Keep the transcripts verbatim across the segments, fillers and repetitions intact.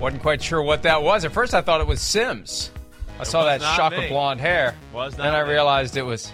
Wasn't quite sure what that was. At first, I thought it was Sims. I it saw that shock me. Of blonde hair. Was not then I me. realized it was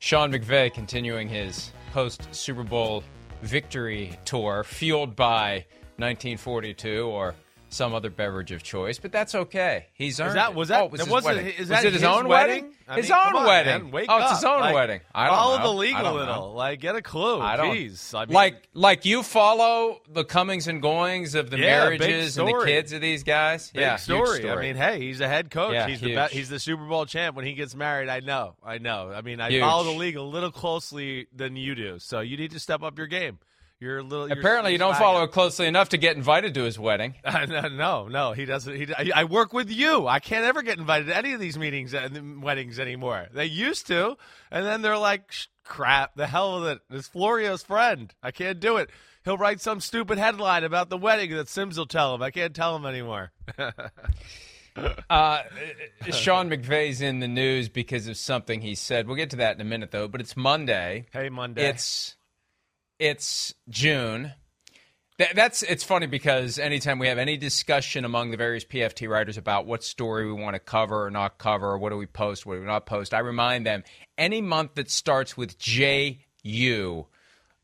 Sean McVay continuing his post-Super Bowl victory tour, fueled by nineteen forty-two or some other beverage of choice. But that's okay. He's earned. Is that was that? Oh, it was his was wedding. It, is that was it his, his own wedding? wedding? I mean, his own on, wedding. Man, oh, it's his own like, wedding. I don't follow know. Follow the league a little. Like, get a clue. I don't. Jeez. I mean, like, like you follow the comings and goings of the yeah, marriages and the kids of these guys. Big yeah, story. story. I mean, hey, he's a head coach. Yeah, he's huge. the he's the Super Bowl champ. When he gets married, I know. I know. I mean, I huge. follow the league a little closely than you do. So you need to step up your game. You're a little. You're Apparently, you don't follow it closely enough to get invited to his wedding. Uh, no, no, no, he doesn't. He, I, I work with you. I can't ever get invited to any of these meetings and weddings anymore. They used to, and then they're like, "Crap, the hell with it." It's Florio's friend. I can't do it. He'll write some stupid headline about the wedding that Sims will tell him. I can't tell him anymore. uh, Sean McVay's in the news because of something he said. We'll get to that in a minute, though. But it's Monday. Hey, Monday. It's. It's June. That, that's it's funny because anytime we have any discussion among the various P F T writers about what story we want to cover or not cover, what do we post, what do we not post, I remind them any month that starts with J U,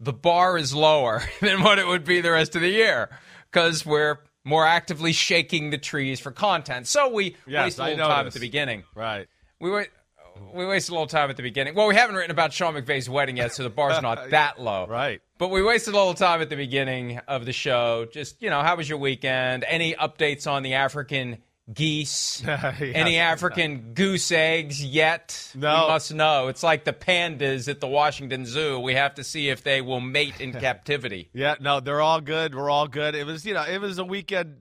the bar is lower than what it would be the rest of the year because we're more actively shaking the trees for content. So we yes, waste a little time at the beginning. Right. We were. We wasted a little time at the beginning. Well, we haven't written about Sean McVay's wedding yet, so the bar's not that low. Right. But we wasted a little time at the beginning of the show. Just, you know, how was your weekend? Any updates on the African geese? yes, Any African no. goose eggs yet? No. We must know. It's like the pandas at the Washington Zoo. We have to see if they will mate in captivity. Yeah, no, they're all good. We're all good. It was, you know, it was a weekend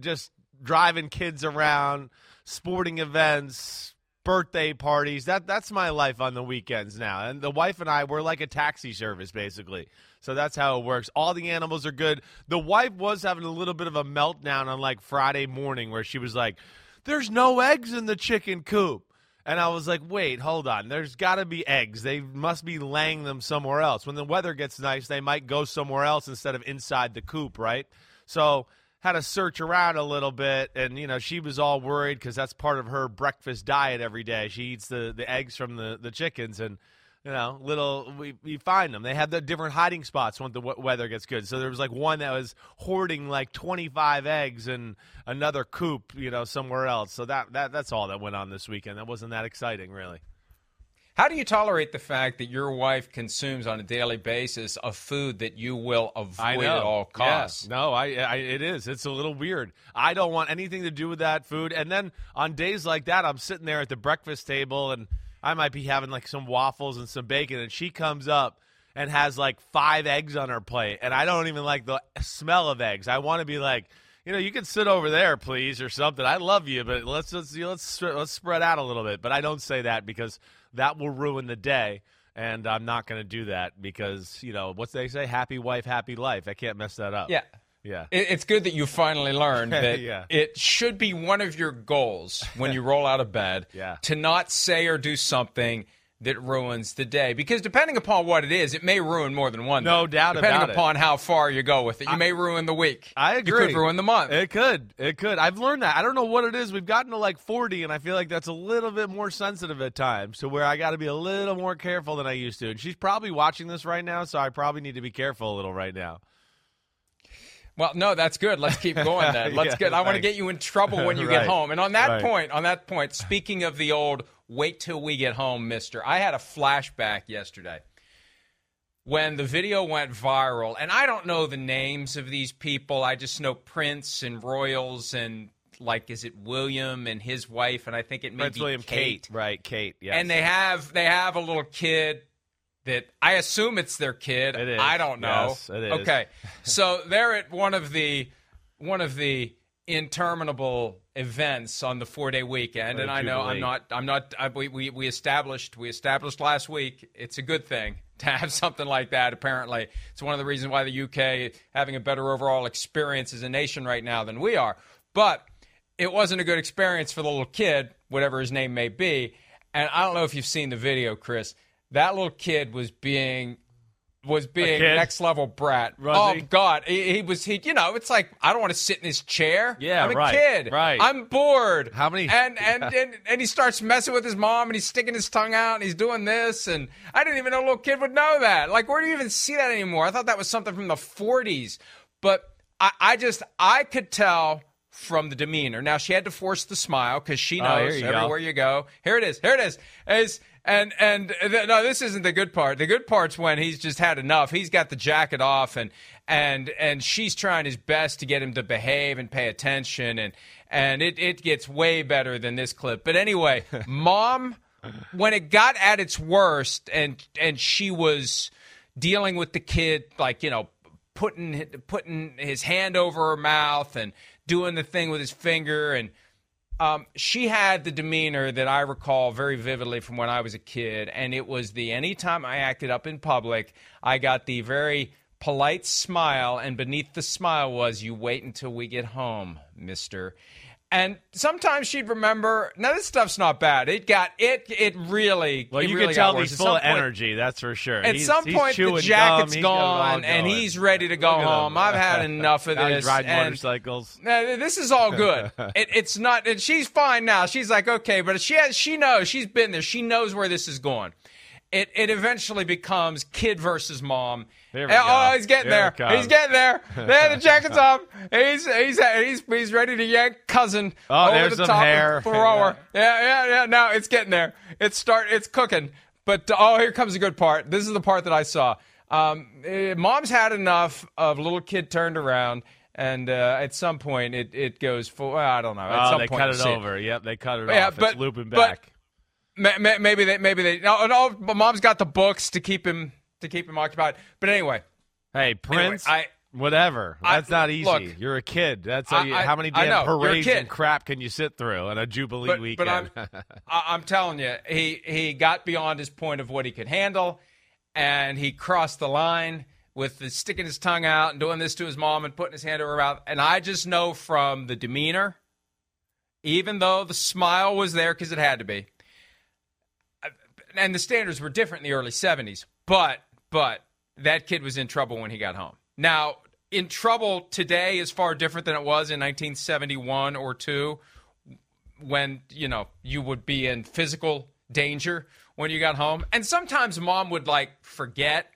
just driving kids around, sporting events, birthday parties. That that's my life on the weekends now. And the wife and I, we're like a taxi service, basically. So that's how it works. All the animals are good. The wife was having a little bit of a meltdown on like Friday morning where she was like, there's no eggs in the chicken coop. And I was like, wait, hold on. There's got to be eggs. They must be laying them somewhere else. When the weather gets nice, they might go somewhere else instead of inside the coop, right? So had to search around a little bit, and, you know, she was all worried because that's part of her breakfast diet every day. She eats the, the eggs from the, the chickens, and, you know, little we, we find them. They have the different hiding spots when the w- weather gets good. So there was, like, one that was hoarding, like, twenty-five eggs in another coop, you know, somewhere else. So that, that that's all that went on this weekend. That wasn't that exciting, really. How do you tolerate the fact that your wife consumes on a daily basis a food that you will avoid at all costs? Yeah. No, I, I, it is. It's a little weird. I don't want anything to do with that food. And then on days like that, I'm sitting there at the breakfast table, and I might be having like some waffles and some bacon, and she comes up and has like five eggs on her plate, and I don't even like the smell of eggs. I want to be like, you know, you can sit over there, please, or something. I love you, but let's let's let's let's spread out a little bit. But I don't say that because that will ruin the day, and I'm not going to do that because, you know, what they say, happy wife, happy life. I can't mess that up. Yeah. Yeah. It's good that you finally learned that yeah. It should be one of your goals when you roll out of bed yeah. to not say or do something that ruins the day, because depending upon what it is, it may ruin more than one. No day. doubt depending about it. Depending upon how far you go with it, you I, may ruin the week. I agree. You could ruin the month. It could. It could. I've learned that. I don't know what it is. We've gotten to like forty, and I feel like that's a little bit more sensitive at times, to where I got to be a little more careful than I used to. And she's probably watching this right now, so I probably need to be careful a little right now. Well, no, that's good. Let's keep going then. Let's yeah, get. I want to get you in trouble when you right. get home. And on that right. point, on that point, speaking of the old wait till we get home, mister, I had a flashback yesterday when the video went viral. And I don't know the names of these people. I just know Prince and Royals and, like, is it William and his wife? And I think it may Prince be William, Kate. Kate. Right, Kate. Yes. And they have they have a little kid. That I assume it's their kid. It is. I don't know. Yes, it is. Okay, so they're at one of the one of the interminable events on the four day weekend, and I know I'm not. I'm not. I, we we established we established last week. It's a good thing to have something like that. Apparently, it's one of the reasons why the U K having a better overall experience as a nation right now than we are. But it wasn't a good experience for the little kid, whatever his name may be. And I don't know if you've seen the video, Chris. That little kid was being was being next level brat. Rusty. Oh God, he, he was he. You know, it's like I don't want to sit in his chair. Yeah, I'm a right, kid. Right, I'm bored. How many? And and, yeah. and and he starts messing with his mom, and he's sticking his tongue out, and he's doing this, and I didn't even know a little kid would know that. Like, where do you even see that anymore? I thought that was something from the forties, but I, I just I could tell from the demeanor. Now she had to force the smile because she knows oh, you everywhere go. you go. Here it is. Here it is. Is. And and th- no, this isn't the good part. The good part's when he's just had enough. He's got the jacket off, and and and she's trying his best to get him to behave and pay attention, and and it, it gets way better than this clip. But anyway, Mom, when it got at its worst, and and she was dealing with the kid, like, you know, putting putting his hand over her mouth and doing the thing with his finger, and. Um, she had the demeanor that I recall very vividly from when I was a kid, and it was the anytime I acted up in public, I got the very polite smile, and beneath the smile was, you wait until we get home, mister. And sometimes she'd remember, no, this stuff's not bad. It got, it it really Well, it you really can tell he's full of point, energy, that's for sure. At he's, some he's point, the jacket's gum, gone, he's and going. he's ready to go Look home. I've had enough of now this. He's riding and motorcycles. This is all good. it, it's not, and she's fine now. She's like, okay, but she has, she knows. She's been there. She knows where this is going. It it eventually becomes kid versus mom. There we oh, go. he's getting there. there. He's getting there. There, the jacket's off. He's he's he's he's ready to yank cousin oh, over the top some hair. And throw her. Yeah, yeah, yeah. Now it's getting there. It's start. It's cooking. But oh, here comes the good part. This is the part that I saw. Um, mom's had enough of little kid turned around. And uh, at some point, it it goes for. Well, I don't know. At oh, some they point, cut it over. It. Yep, they cut it yeah, off. But, it's looping back. But, Maybe they, maybe they. No, no. Mom's got the books to keep him to keep him occupied. But anyway, hey Prince, anyway, I, whatever. That's I, not easy. Look, you're a kid. That's how, you, I, how many damn parades and crap can you sit through on a Jubilee but, weekend? But I'm, I'm telling you, he he got beyond his point of what he could handle, and he crossed the line with the sticking his tongue out and doing this to his mom and putting his hand over her mouth. And I just know from the demeanor, even though the smile was there because it had to be. And the standards were different in the early seventies, but but that kid was in trouble when he got home. Now, in trouble today is far different than it was in nineteen seventy-one or two, when, you know, you would be in physical danger when you got home. And sometimes mom would, like, forget,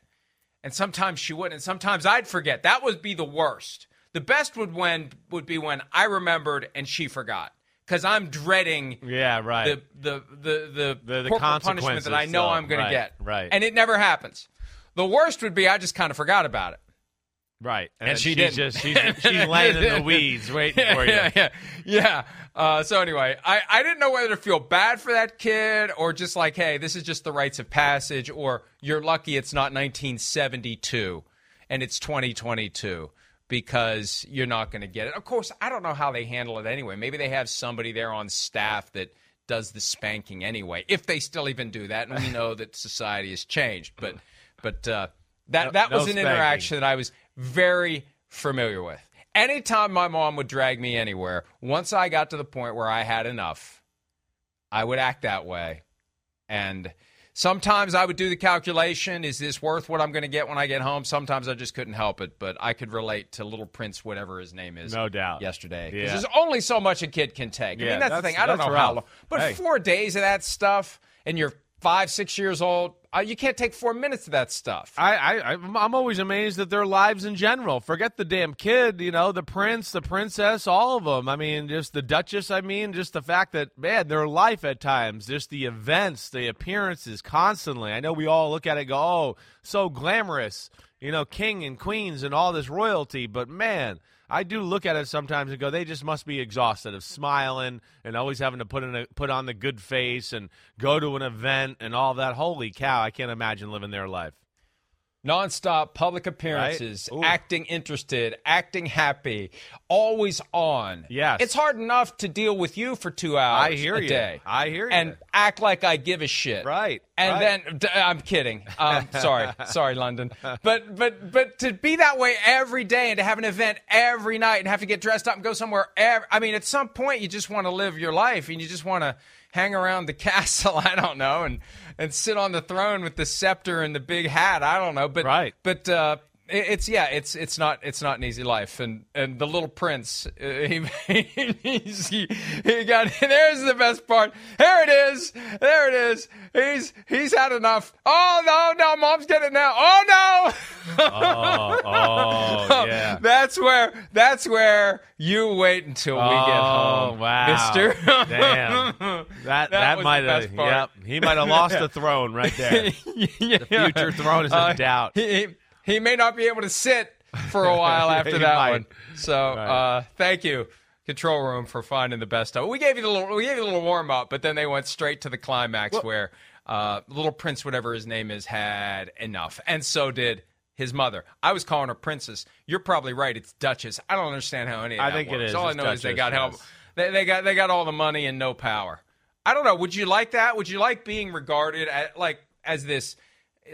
and sometimes she wouldn't, and sometimes I'd forget. That would be the worst. The best would when would be when I remembered and she forgot. because I'm dreading yeah, right. the, the, the, the, the, the punishment that I know so, I'm going right, to get. Right. And it never happens. The worst would be I just kind of forgot about it. Right. And, and she, she didn't. Just, she's, she's laying in the weeds waiting yeah, for you. Yeah, yeah. yeah. Uh, so anyway, I, I didn't know whether to feel bad for that kid or just like, hey, this is just the rites of passage, or you're lucky it's not nineteen seventy-two and it's twenty twenty-two because you're not going to get it. Of course, I don't know how they handle it anyway. Maybe they have somebody there on staff that does the spanking anyway, if they still even do that. And we know that society has changed. But but uh, that, no, that was no an spanking. Interaction that I was – very familiar with. Anytime my mom would drag me anywhere, once I got to the point where I had enough, I would act that way. And sometimes I would do the calculation, is this worth what I'm going to get when I get home? Sometimes I just couldn't help it, but I could relate to Little Prince, whatever his name is. No doubt. Yesterday. Yeah. There's only so much a kid can take. I yeah, mean, that's, that's the thing. I don't know rough. How long. But hey. Four days of that stuff, and you're five, six years old, Uh, you can't take four minutes of that stuff. I, I, I'm always amazed at their lives in general. Forget the damn kid, you know, the prince, the princess, all of them. I mean, just the Duchess, I mean, just the fact that, man, their life at times, just the events, the appearances constantly. I know we all look at it and go, oh, so glamorous, you know, king and queens and all this royalty. But, man, I do look at it sometimes and go, they just must be exhausted of smiling and always having to put in a, put on the good face and go to an event and all that. Holy cow, I can't imagine living their life. Nonstop public appearances, right? Acting interested, acting happy, always on. Yes. It's hard enough to deal with you for two hours I hear a you. Day. I hear you. And act like I give a shit. Right. And right. then d- I'm kidding. Um, sorry. Sorry, London. But but but to be that way every day and to have an event every night and have to get dressed up and go somewhere. Every, I mean, at some point you just want to live your life and you just want to hang around the castle, I don't know, and, and sit on the throne with the scepter and the big hat, I don't know. But right. but uh, it, it's yeah, it's it's not it's not an easy life. And and the Little Prince, uh, he, he he got there's the best part. Here it is, there it is. He's he's had enough. Oh no, no, mom's getting it now. Oh no. oh, oh yeah. That's where that's where. You wait until we oh, get home, wow. mister. Damn. That, that, that might have, yep. He might have lost the throne right there. yeah. The future throne is in uh, doubt. He, he may not be able to sit for a while after yeah, that might. One. So right. uh, thank you, Control Room, for finding the best of it. We gave you the little, we gave you a little warm up, but then they went straight to the climax well, where uh, Little Prince, whatever his name is, had enough. And so did his mother. I was calling her princess. You're probably right. It's Duchess. I don't understand how any of that I think works. It is. All it's I know Duchess, is they got help. Yes. They, they got they got all the money and no power. I don't know. Would you like that? Would you like being regarded at, like as this,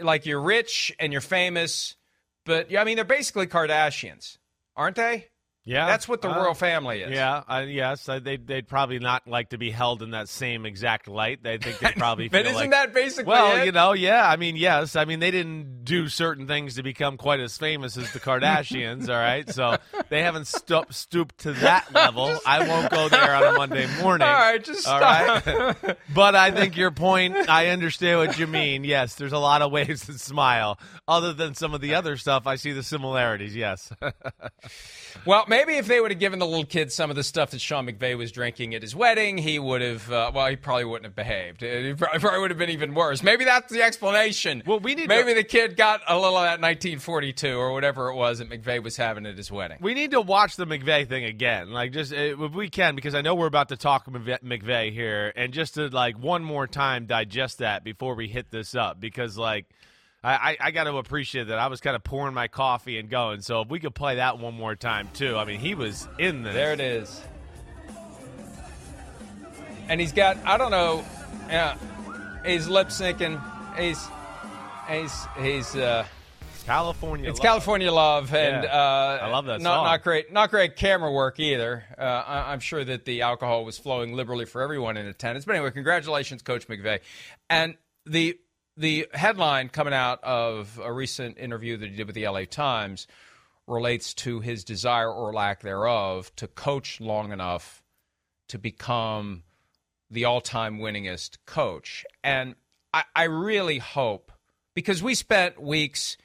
like you're rich and you're famous, but yeah, I mean they're basically Kardashians, aren't they? Yeah, that's what the uh, royal family is. Yeah, uh, yes, uh, they'd they'd probably not like to be held in that same exact light. They think they probably. But feel isn't like, that basically? Well, it? You know, yeah. I mean, yes. I mean, they didn't do certain things to become quite as famous as the Kardashians. all right, so they haven't stu- stooped to that level. Just, I won't go there on a Monday morning. All right, just all stop. Right? But I think your point. I understand what you mean. Yes, there's a lot of ways to smile. Other than some of the other stuff, I see the similarities. Yes. Well, maybe if they would have given the little kid some of the stuff that Sean McVay was drinking at his wedding, he would have, uh, well, he probably wouldn't have behaved. It probably would have been even worse. Maybe that's the explanation. Well, we need Maybe to, the kid got a little of that nineteen forty-two or whatever it was that McVay was having at his wedding. We need to watch the McVay thing again. Like, just if we can, because I know we're about to talk McVay here, and just to, like, one more time digest that before we hit this up, because, like, I, I got to appreciate that. I was kind of pouring my coffee and going, so if we could play that one more time, too. I mean, he was in this. There it is. And he's got, I don't know, yeah, he's lip syncing. He's, he's, he's, uh, California it's love. California love, and yeah. uh, I love that not, song. Not great, not great camera work either. Uh, I, I'm sure that the alcohol was flowing liberally for everyone in attendance. But anyway, congratulations, Coach McVay. And the The headline coming out of a recent interview that he did with the L A Times relates to his desire or lack thereof to coach long enough to become the all-time winningest coach. And I, I really hope, because we spent weeks,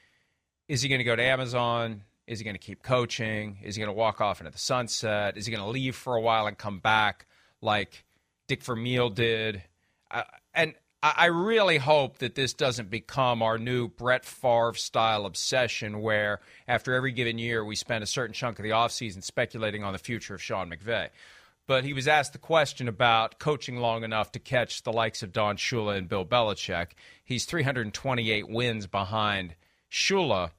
is he going to go to Amazon? Is he going to keep coaching? Is he going to walk off into the sunset? Is he going to leave for a while and come back? like Dick Vermeil did. I, and I really hope that this doesn't become our new Brett Favre-style obsession where after every given year we spend a certain chunk of the offseason speculating on the future of Sean McVay. But he was asked the question about coaching long enough to catch the likes of Don Shula and Bill Belichick. He's three hundred twenty-eight wins behind Shula.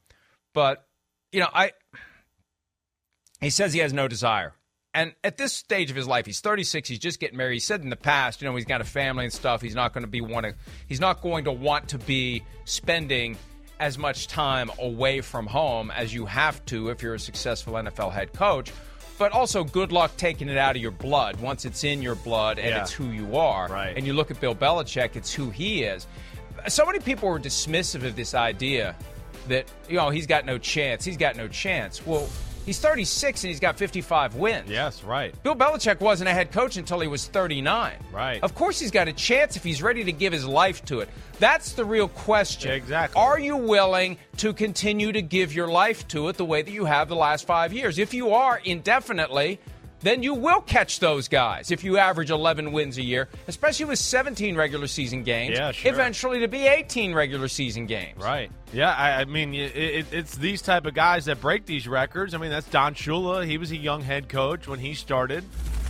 But, you know, I he says he has no desire. And at this stage of his life, he's thirty-six. He's just getting married. He said in the past, you know, he's got a family and stuff. He's not going to be want to, He's not going to want to be spending as much time away from home as you have to if you're a successful N F L head coach. But also, good luck taking it out of your blood once it's in your blood and yeah. it's who you are. Right. And you look at Bill Belichick; it's who he is. So many people were dismissive of this idea that you know he's got no chance. He's got no chance. Well. He's thirty-six and he's got fifty-five wins. Yes, right. Bill Belichick wasn't a head coach until he was thirty-nine. Right. Of course he's got a chance if he's ready to give his life to it. That's the real question. Exactly. Are you willing to continue to give your life to it the way that you have the last five years? If you are indefinitely, then you will catch those guys if you average eleven wins a year, especially with seventeen regular season games, yeah, sure. eventually to be eighteen regular season games. Right. Yeah, I, I mean, it, it, it's these type of guys that break these records. I mean, that's Don Shula. He was a young head coach when he started,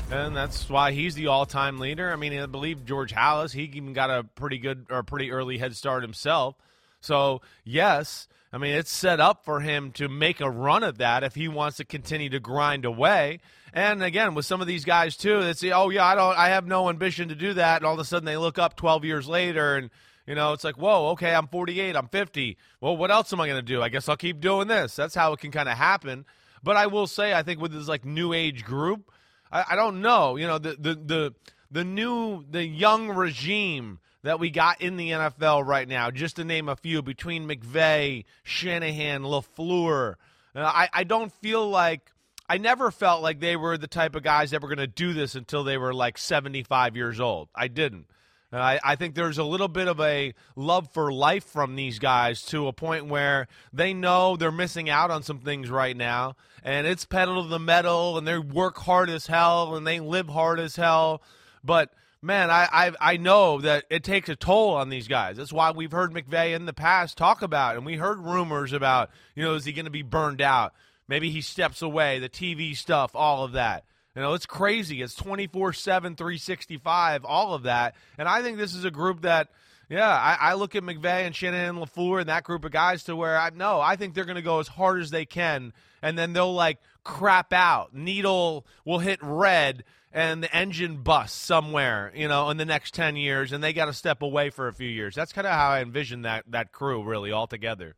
and that's why he's the all-time leader. I mean, I believe George Halas, he even got a pretty good or pretty early head start himself. So, yes, I mean, it's set up for him to make a run at that if he wants to continue to grind away. And, again, with some of these guys, too, they say, oh, yeah, I don't, I have no ambition to do that. And all of a sudden they look up twelve years later and, you know, it's like, whoa, okay, I'm forty-eight, I'm fifty. Well, what else am I going to do? I guess I'll keep doing this. That's how it can kind of happen. But I will say, I think with this, like, new age group, I, I don't know. You know, the, the, the, the new – the young regime – that we got in the N F L right now, just to name a few, between McVay, Shanahan, LaFleur. Uh, I, I don't feel like – I never felt like they were the type of guys that were going to do this until they were like seventy-five years old. I didn't. Uh, I, I think there's a little bit of a love for life from these guys to a point where they know they're missing out on some things right now, and it's pedal to the metal, and they work hard as hell, and they live hard as hell. But – Man, I, I I know that it takes a toll on these guys. That's why we've heard McVay in the past talk about, and we heard rumors about, you know, is he going to be burned out? Maybe he steps away, the T V stuff, all of that. You know, it's crazy. It's twenty-four seven, three sixty-five, all of that. And I think this is a group that, yeah, I, I look at McVay and Shanahan and LaFleur and that group of guys to where, I no, I think they're going to go as hard as they can, and then they'll, like, crap out. Needle will hit red. And the engine busts somewhere, you know, in the next ten years, and they got to step away for a few years. That's kind of how I envision that that crew, really, all together.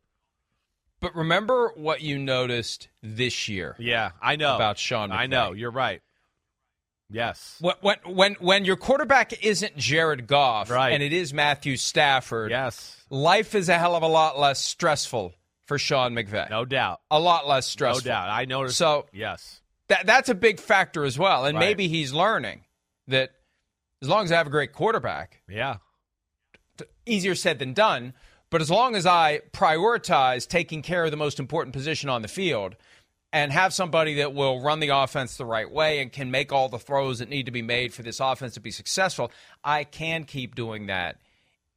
But remember what you noticed this year. Yeah, I know about Sean McVay. I know you're right. Yes. When when when, when your quarterback isn't Jared Goff, right. and it is Matthew Stafford. Yes. Life is a hell of a lot less stressful for Sean McVay. No doubt. A lot less stressful. No doubt. I noticed. So yes. That that's a big factor as well, and right. maybe he's learning that as long as I have a great quarterback, yeah, t- easier said than done. But as long as I prioritize taking care of the most important position on the field and have somebody that will run the offense the right way and can make all the throws that need to be made for this offense to be successful, I can keep doing that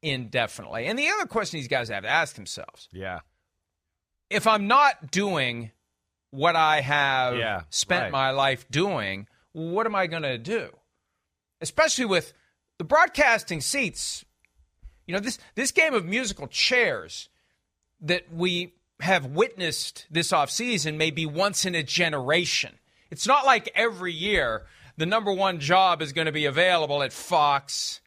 indefinitely. And the other question these guys have to ask themselves, yeah, if I'm not doing what I have yeah, spent right. my life doing, what am I going to do? Especially with the broadcasting seats, you know, this, this game of musical chairs that we have witnessed this offseason may be once in a generation. It's not like every year the number one job is going to be available at Fox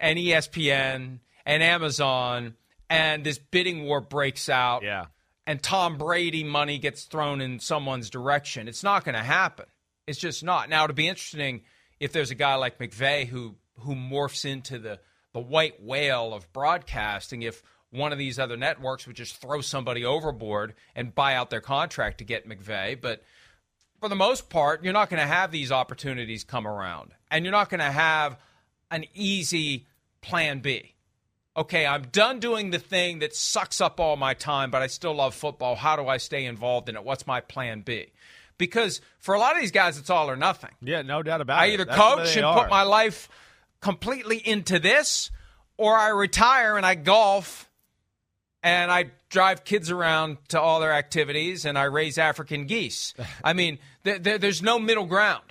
and E S P N and Amazon, and this bidding war breaks out. Yeah. And Tom Brady money gets thrown in someone's direction. It's not going to happen. It's just not. Now, it'll be interesting if there's a guy like McVay who who morphs into the, the white whale of broadcasting, if one of these other networks would just throw somebody overboard and buy out their contract to get McVay. But for the most part, you're not going to have these opportunities come around. And you're not going to have an easy plan B. Okay, I'm done doing the thing that sucks up all my time, but I still love football. How do I stay involved in it? What's my plan B? because for a lot of these guys, it's all or nothing. Yeah, no doubt about it. I either coach and put my life completely into this, or I retire and I golf and I drive kids around to all their activities and I raise African geese. I mean, th- th- there's no middle ground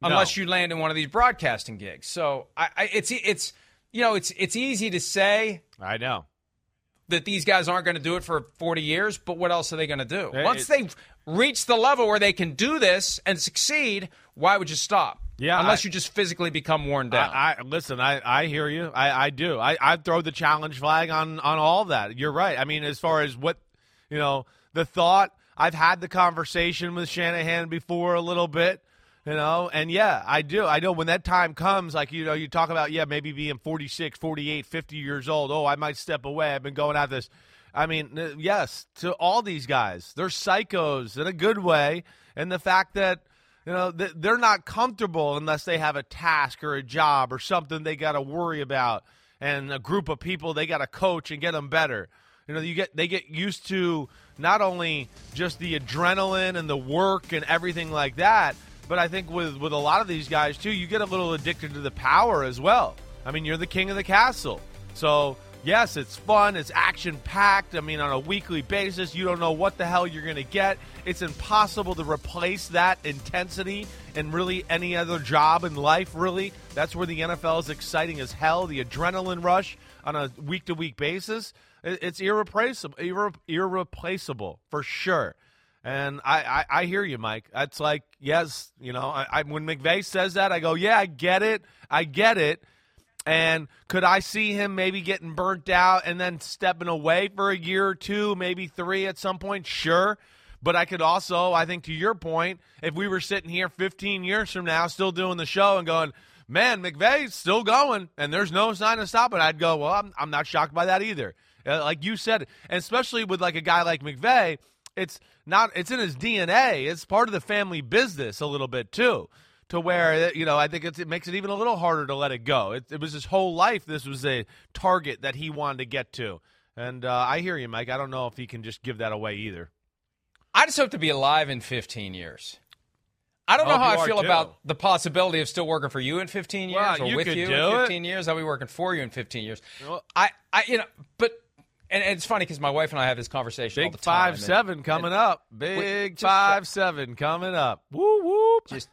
unless no. you land in one of these broadcasting gigs. So I, I, it's it's you know it's it's easy to say. I know that these guys aren't going to do it for forty years, but what else are they going to do? It, Once they reach the level where they can do this and succeed, why would you stop? Yeah, unless I, you just physically become worn down. I, I listen. I, I hear you. I, I do. I I throw the challenge flag on on all that. You're right. I mean, as far as what you know, the thought I've had the conversation with Shanahan before a little bit, you know, and yeah, I do. I know when that time comes, like you know, you talk about yeah, maybe being forty-six, forty-eight, fifty years old. Oh, I might step away. I've been going at this. I mean, yes, to all these guys, they're psychos in a good way, and the fact that. You know, they're not comfortable unless they have a task or a job or something they got to worry about, and a group of people they got to coach and get them better. You know, you get they get used to not only just the adrenaline and the work and everything like that, but I think with, with a lot of these guys, too, you get a little addicted to the power as well. I mean, you're the king of the castle. So, yes, it's fun. It's action-packed. I mean, on a weekly basis, you don't know what the hell you're going to get. It's impossible to replace that intensity in really any other job in life, really. That's where the N F L is exciting as hell, the adrenaline rush on a week-to-week basis. It's irreplaceable, irre- irreplaceable for sure. And I, I, I hear you, Mike. That's like, yes, you know, I, I, when McVay says that, I go, yeah, I get it. I get it. And could I see him maybe getting burnt out and then stepping away for a year or two, maybe three at some point? Sure. But I could also, I think to your point, if we were sitting here fifteen years from now still doing the show and going, man, McVay's still going and there's no sign of stopping, I'd go, well, I'm, I'm not shocked by that either. Uh, like you said, and especially with like a guy like McVay, it's not, it's in his D N A. It's part of the family business a little bit too. To where, you know, I think it's, it makes it even a little harder to let it go. It, it was his whole life. This was a target that he wanted to get to. And uh, I hear you, Mike. I don't know if he can just give that away either. I just hope to be alive in fifteen years. I don't I know how I feel too. About the possibility of still working for you in fifteen years well, or you with you in fifteen years. I'll be working for you in fifteen years. Well, I, I, you know, but and, and it's funny because my wife and I have this conversation all the time. Big five seven coming up. Big five seven coming up. Woo, woo. Just.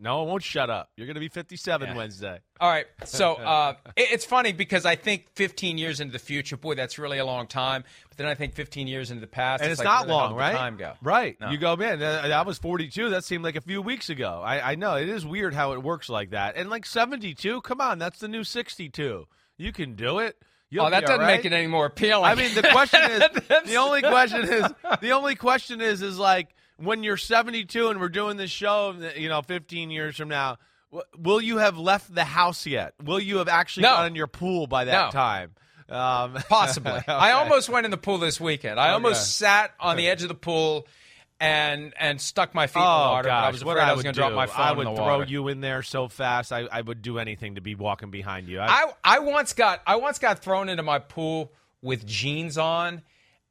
No, it won't shut up. You're going to be fifty-seven yeah. Wednesday. All right. So uh, it, it's funny because I think fifteen years into the future, boy, that's really a long time. But then I think fifteen years into the past. And it's, it's like, not long, right? Time go? Right. No. You go, man, I was forty-two. That seemed like a few weeks ago. I, I know. It is weird how it works like that. And like seventy-two, come on, that's the new sixty-two. You can do it. You'll oh, that doesn't right. make it any more appealing. I mean, the question is, the only question is, the only question is, is like, when you're seventy-two and we're doing this show, you know, fifteen years from now, will you have left the house yet? Will you have actually no. gone in your pool by that no. time? Um, Possibly. Okay. I almost went in the pool this weekend. I okay. almost sat on the edge of the pool and and stuck my feet oh, in the water. Gosh, I was what I, I was going to drop my phone I would in the throw water. You in there so fast. I, I would do anything to be walking behind you. I, I I once got I once got thrown into my pool with jeans on,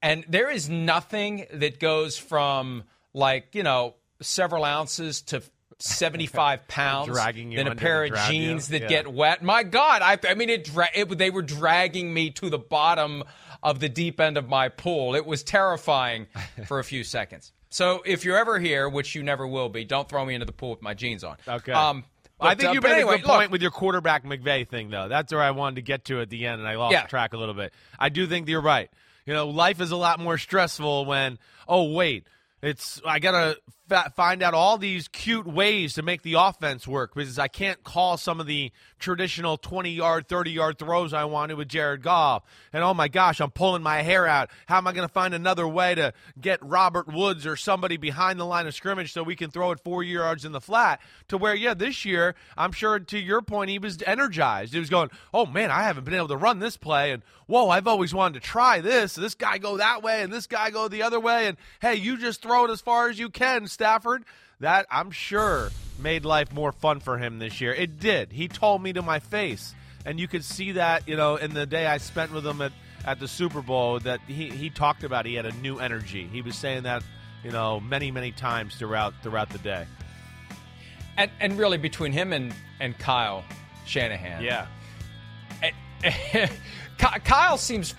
and there is nothing that goes from like, you know, several ounces to seventy-five pounds than a pair of jeans you. that yeah. get wet. My God, I, I mean, it, dra- it. They were dragging me to the bottom of the deep end of my pool. It was terrifying for a few seconds. So if you're ever here, which you never will be, don't throw me into the pool with my jeans on. Okay. Um, but, I think uh, you made anyway, a good point look, with your quarterback McVay thing, though. That's where I wanted to get to at the end, and I lost yeah. track a little bit. I do think you're right. You know, life is a lot more stressful when, oh, wait, It's I gotta fa- find out all these cute ways to make the offense work because I can't call some of the traditional twenty-yard, thirty-yard throws I wanted with Jared Goff. And oh my gosh, I'm pulling my hair out. How am I gonna find another way to get Robert Woods or somebody behind the line of scrimmage so we can throw it four yards in the flat? To where, yeah, this year I'm sure to your point he was energized. He was going, oh man, I haven't been able to run this play, and whoa, I've always wanted to try this. This guy go that way, and this guy go the other way, and hey, you just throw. Throw it as far as you can, Stafford. That, I'm sure, made life more fun for him this year. It did. He told me to my face. And you could see that, you know, in the day I spent with him at, at the Super Bowl that he, he talked about he had a new energy. He was saying that you know, many, many times throughout throughout the day. And, and really between him and, and Kyle Shanahan. Yeah. Kyle seems,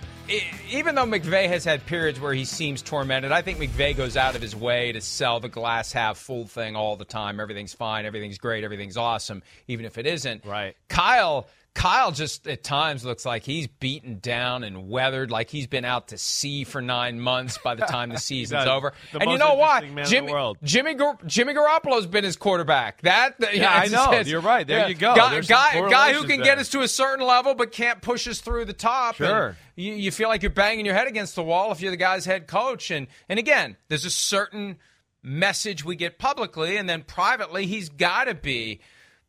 even though McVay has had periods where he seems tormented, I think McVay goes out of his way to sell the glass half full thing all the time. Everything's fine. Everything's great. Everything's awesome, even if it isn't. Right. Kyle, Kyle just at times looks like he's beaten down and weathered, like he's been out to sea for nine months by the time the season's over. The and you know what? Jimmy, Jimmy, Jimmy Garoppolo's been his quarterback. That the, yeah, I know. You're right. There yeah. you go. Guy, guy, guy who can there. get us to a certain level but can't push us through the top. Sure. You, you feel like you're banging your head against the wall if you're the guy's head coach. And and again, there's a certain message we get publicly, and then privately he's got to be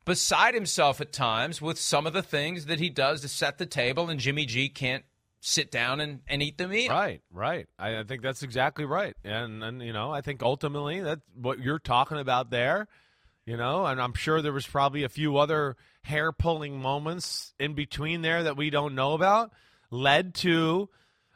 beside himself at times with some of the things that he does to set the table, and Jimmy G can't sit down and, and eat the meal. Right, right. I, I think that's exactly right. And, and, you know, I think ultimately that's what you're talking about there, you know, and I'm sure there was probably a few other hair-pulling moments in between there that we don't know about, led to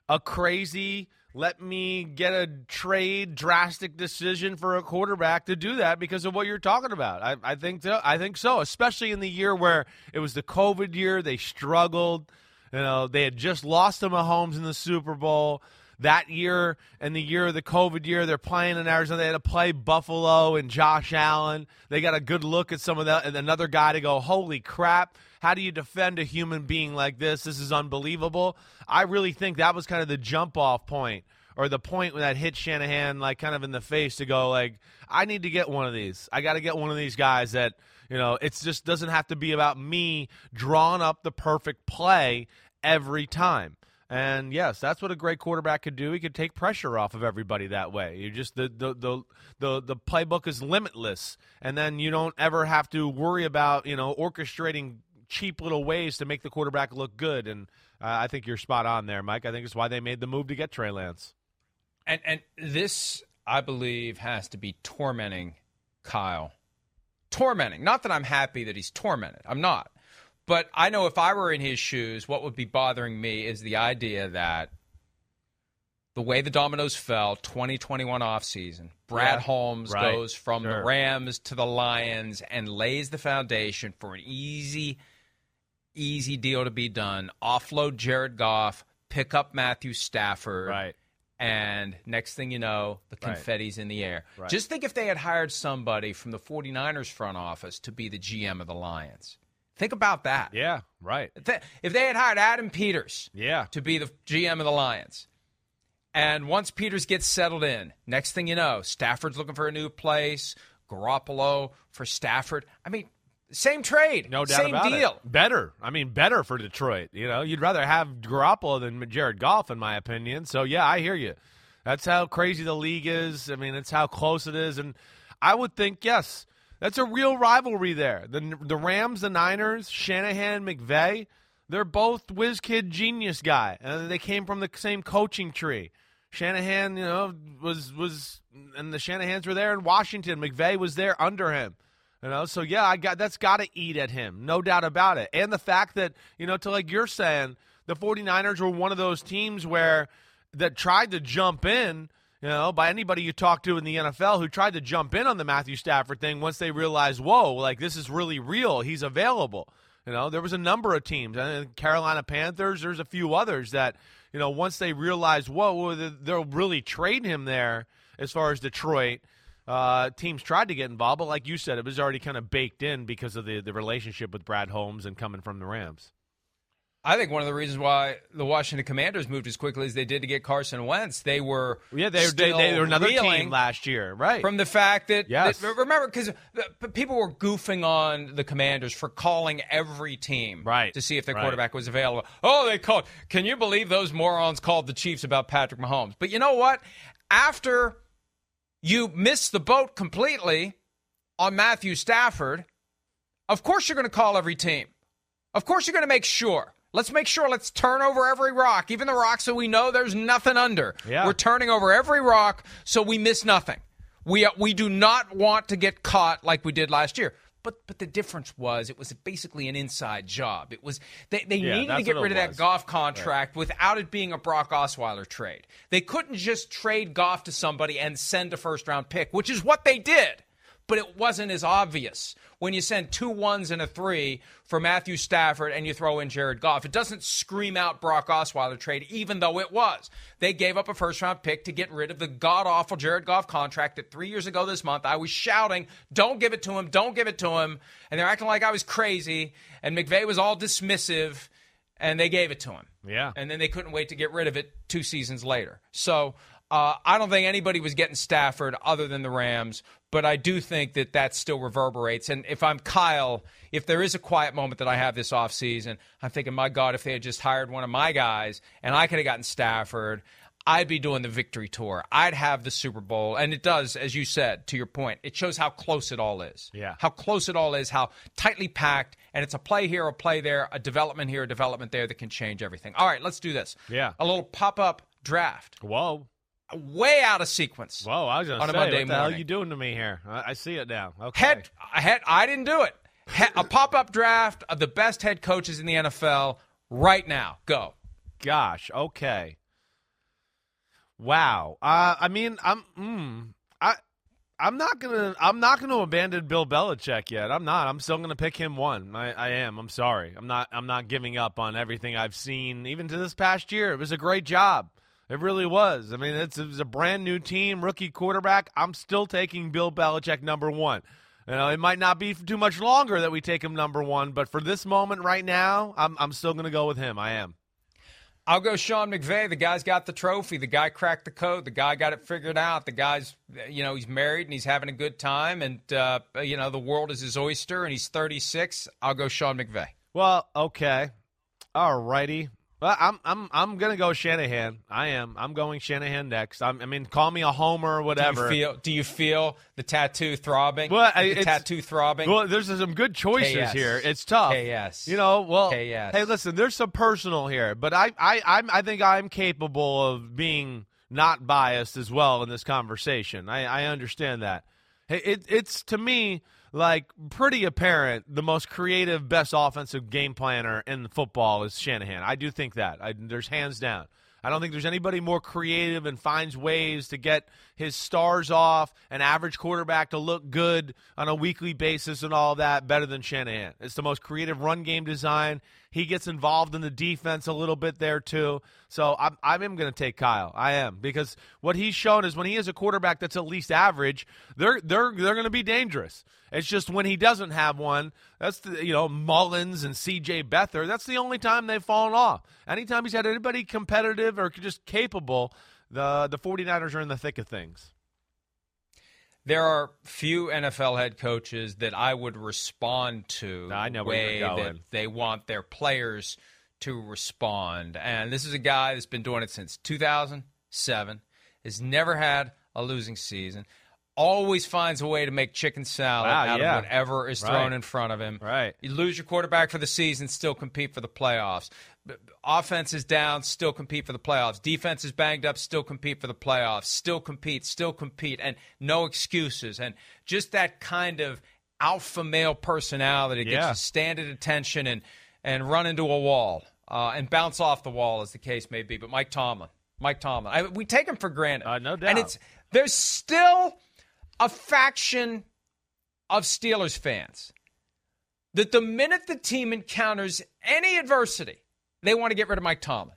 a crazy let me get a trade drastic decision for a quarterback to do that because of what you're talking about. I, I think so, I think so, especially in the year where it was the COVID year. They struggled. You know, they had just lost to Mahomes in the Super Bowl that year, and the year of the COVID year, they're playing in Arizona. They had to play Buffalo and Josh Allen. They got a good look at some of that, and another guy to go, holy crap, how do you defend a human being like this? This is unbelievable. I really think that was kind of the jump-off point, or the point that hit Shanahan like kind of in the face to go, like, I need to get one of these. I got to get one of these guys that, you know, it just doesn't have to be about me drawing up the perfect play every time. And, yes, that's what a great quarterback could do. He could take pressure off of everybody that way. You just the, the the the the playbook is limitless, and then you don't ever have to worry about, you know, orchestrating cheap little ways to make the quarterback look good. And uh, I think you're spot on there, Mike. I think it's why they made the move to get Trey Lance. And and this, I believe, has to be tormenting Kyle. Tormenting. Not that I'm happy that he's tormented. I'm not. But I know if I were in his shoes, what would be bothering me is the idea that the way the dominoes fell, twenty twenty-one offseason, Brad yeah, Holmes right. goes from sure. the Rams to the Lions and lays the foundation for an easy, easy deal to be done. Offload Jared Goff, pick up Matthew Stafford, right. and next thing you know, the confetti's right. in the air. Right. Just think if they had hired somebody from the 49ers front office to be the G M of the Lions. Think about that. Yeah, right. If they had hired Adam Peters yeah. to be the G M of the Lions, and once Peters gets settled in, next thing you know, Stafford's looking for a new place, Garoppolo for Stafford. I mean, same trade. No doubt same about deal. It. Better. I mean, better for Detroit. You know, you'd rather have Garoppolo than Jared Goff, in my opinion. So, yeah, I hear you. That's how crazy the league is. I mean, it's how close it is. And I would think, yes, that's a real rivalry there. The the Rams, the Niners, Shanahan, McVay, they're both whiz kid genius guy. And they came from the same coaching tree. Shanahan, you know, was was and the Shanahans were there in Washington. McVay was there under him. You know, so yeah, I got that's got to eat at him. No doubt about it. And the fact that, you know, to like you're saying, the 49ers were one of those teams where that tried to jump in. You know, by anybody you talk to in the N F L who tried to jump in on the Matthew Stafford thing once they realized, whoa, like this is really real. He's available. You know, there was a number of teams. I think Carolina Panthers, there's a few others that, you know, once they realized, whoa, they'll really trade him there as far as Detroit. Uh, teams tried to get involved, but like you said, it was already kind of baked in because of the, the relationship with Brad Holmes and coming from the Rams. I think one of the reasons why the Washington Commanders moved as quickly as they did to get Carson Wentz, they were yeah they they, they were another team last year, right? From the fact that, yes. that remember because people were goofing on the Commanders for calling every team right. to see if their right. quarterback was available. Oh, they called. Can you believe those morons called the Chiefs about Patrick Mahomes? But you know what? After you miss the boat completely on Matthew Stafford, of course you're going to call every team. Of course you're going to make sure. Let's make sure. Let's turn over every rock, even the rocks that we know there's nothing under. Yeah. We're turning over every rock so we miss nothing. We uh, we do not want to get caught like we did last year. But but the difference was it was basically an inside job. It was they, they yeah, needed to get rid of was. that Goff contract right. without it being a Brock Osweiler trade. They couldn't just trade Goff to somebody and send a first-round pick, which is what they did. But it wasn't as obvious when you send two ones and a three for Matthew Stafford and you throw in Jared Goff. It doesn't scream out Brock Osweiler trade, even though it was. They gave up a first-round pick to get rid of the god-awful Jared Goff contract that three years ago this month I was shouting, don't give it to him, don't give it to him. And they're acting like I was crazy, and McVay was all dismissive, and they gave it to him. Yeah. And then they couldn't wait to get rid of it two seasons later. So uh, I don't think anybody was getting Stafford other than the Rams. But I do think that that still reverberates. And if I'm Kyle, if there is a quiet moment that I have this offseason, I'm thinking, my God, if they had just hired one of my guys and I could have gotten Stafford, I'd be doing the victory tour. I'd have the Super Bowl. And it does, as you said, to your point, it shows how close it all is. Yeah. How close it all is, how tightly packed. And it's a play here, a play there, a development here, a development there that can change everything. All right, let's do this. Yeah. A little pop-up draft. Whoa. Way out of sequence. Whoa, I was going to say, Monday what the morning. hell are you doing to me here? I, I see it now. Okay. Head, head, I didn't do it. Head, a pop-up draft of the best head coaches in the N F L right now. Go. Gosh, okay. Wow. Uh, I mean, I'm mm, I, I'm not gonna I'm not gonna abandon Bill Belichick yet. I'm not. I'm still gonna pick him one. I, I am. I'm sorry. I'm not. I'm not giving up on everything I've seen. Even to this past year, it was a great job. It really was. I mean, it's, it was a brand-new team, rookie quarterback. I'm still taking Bill Belichick number one. You know, it might not be for too much longer that we take him number one, but for this moment right now, I'm, I'm still going to go with him. I am. I'll go Sean McVay. The guy's got the trophy. The guy cracked the code. The guy got it figured out. The guy's, you know, he's married and he's having a good time, and, uh, you know, the world is his oyster, and he's thirty-six. I'll go Sean McVay. Well, okay. All righty. Well, I'm I'm I'm gonna go Shanahan. I am. I'm going Shanahan next. I'm, I mean, call me a homer or whatever. Do you feel? Do you feel the tattoo throbbing? Well, I, the tattoo throbbing. Well, there's some good choices K S here. It's tough. Yes. You know. Well. K S Hey, listen. There's some personal here, but I I I'm, I think I'm capable of being not biased as well in this conversation. I I understand that. Hey, it it's to me, like, pretty apparent, the most creative, best offensive game planner in football is Shanahan. I do think that. I, there's hands down. I don't think there's anybody more creative and finds ways to get his stars off, an average quarterback to look good on a weekly basis and all that better than Shanahan. It's the most creative run game design. He gets involved in the defense a little bit there too. So I'm, I'm going to take Kyle. I am, because what he's shown is when he is a quarterback that's at least average, they're they're they're going to be dangerous. It's just when he doesn't have one, that's the, you know, Mullins and C J Beathard. That's the only time they've fallen off. Anytime he's had anybody competitive or just capable, the the 49ers are in the thick of things. There are few N F L head coaches that I would respond to no, I know the way that they want their players to respond. And this is a guy that's been doing it since two thousand seven, has never had a losing season, always finds a way to make chicken salad wow, out yeah. of whatever is thrown right. in front of him. Right. You lose your quarterback for the season, still compete for the playoffs. Offense is down, still compete for the playoffs. Defense is banged up, still compete for the playoffs. Still compete, still compete, and no excuses. And just that kind of alpha male personality yeah. gets you standing attention and, and run into a wall uh, and bounce off the wall, as the case may be. But Mike Tomlin, Mike Tomlin, I, we take him for granted. Uh, no doubt. And it's there's still a faction of Steelers fans that the minute the team encounters any adversity, they want to get rid of Mike Tomlin.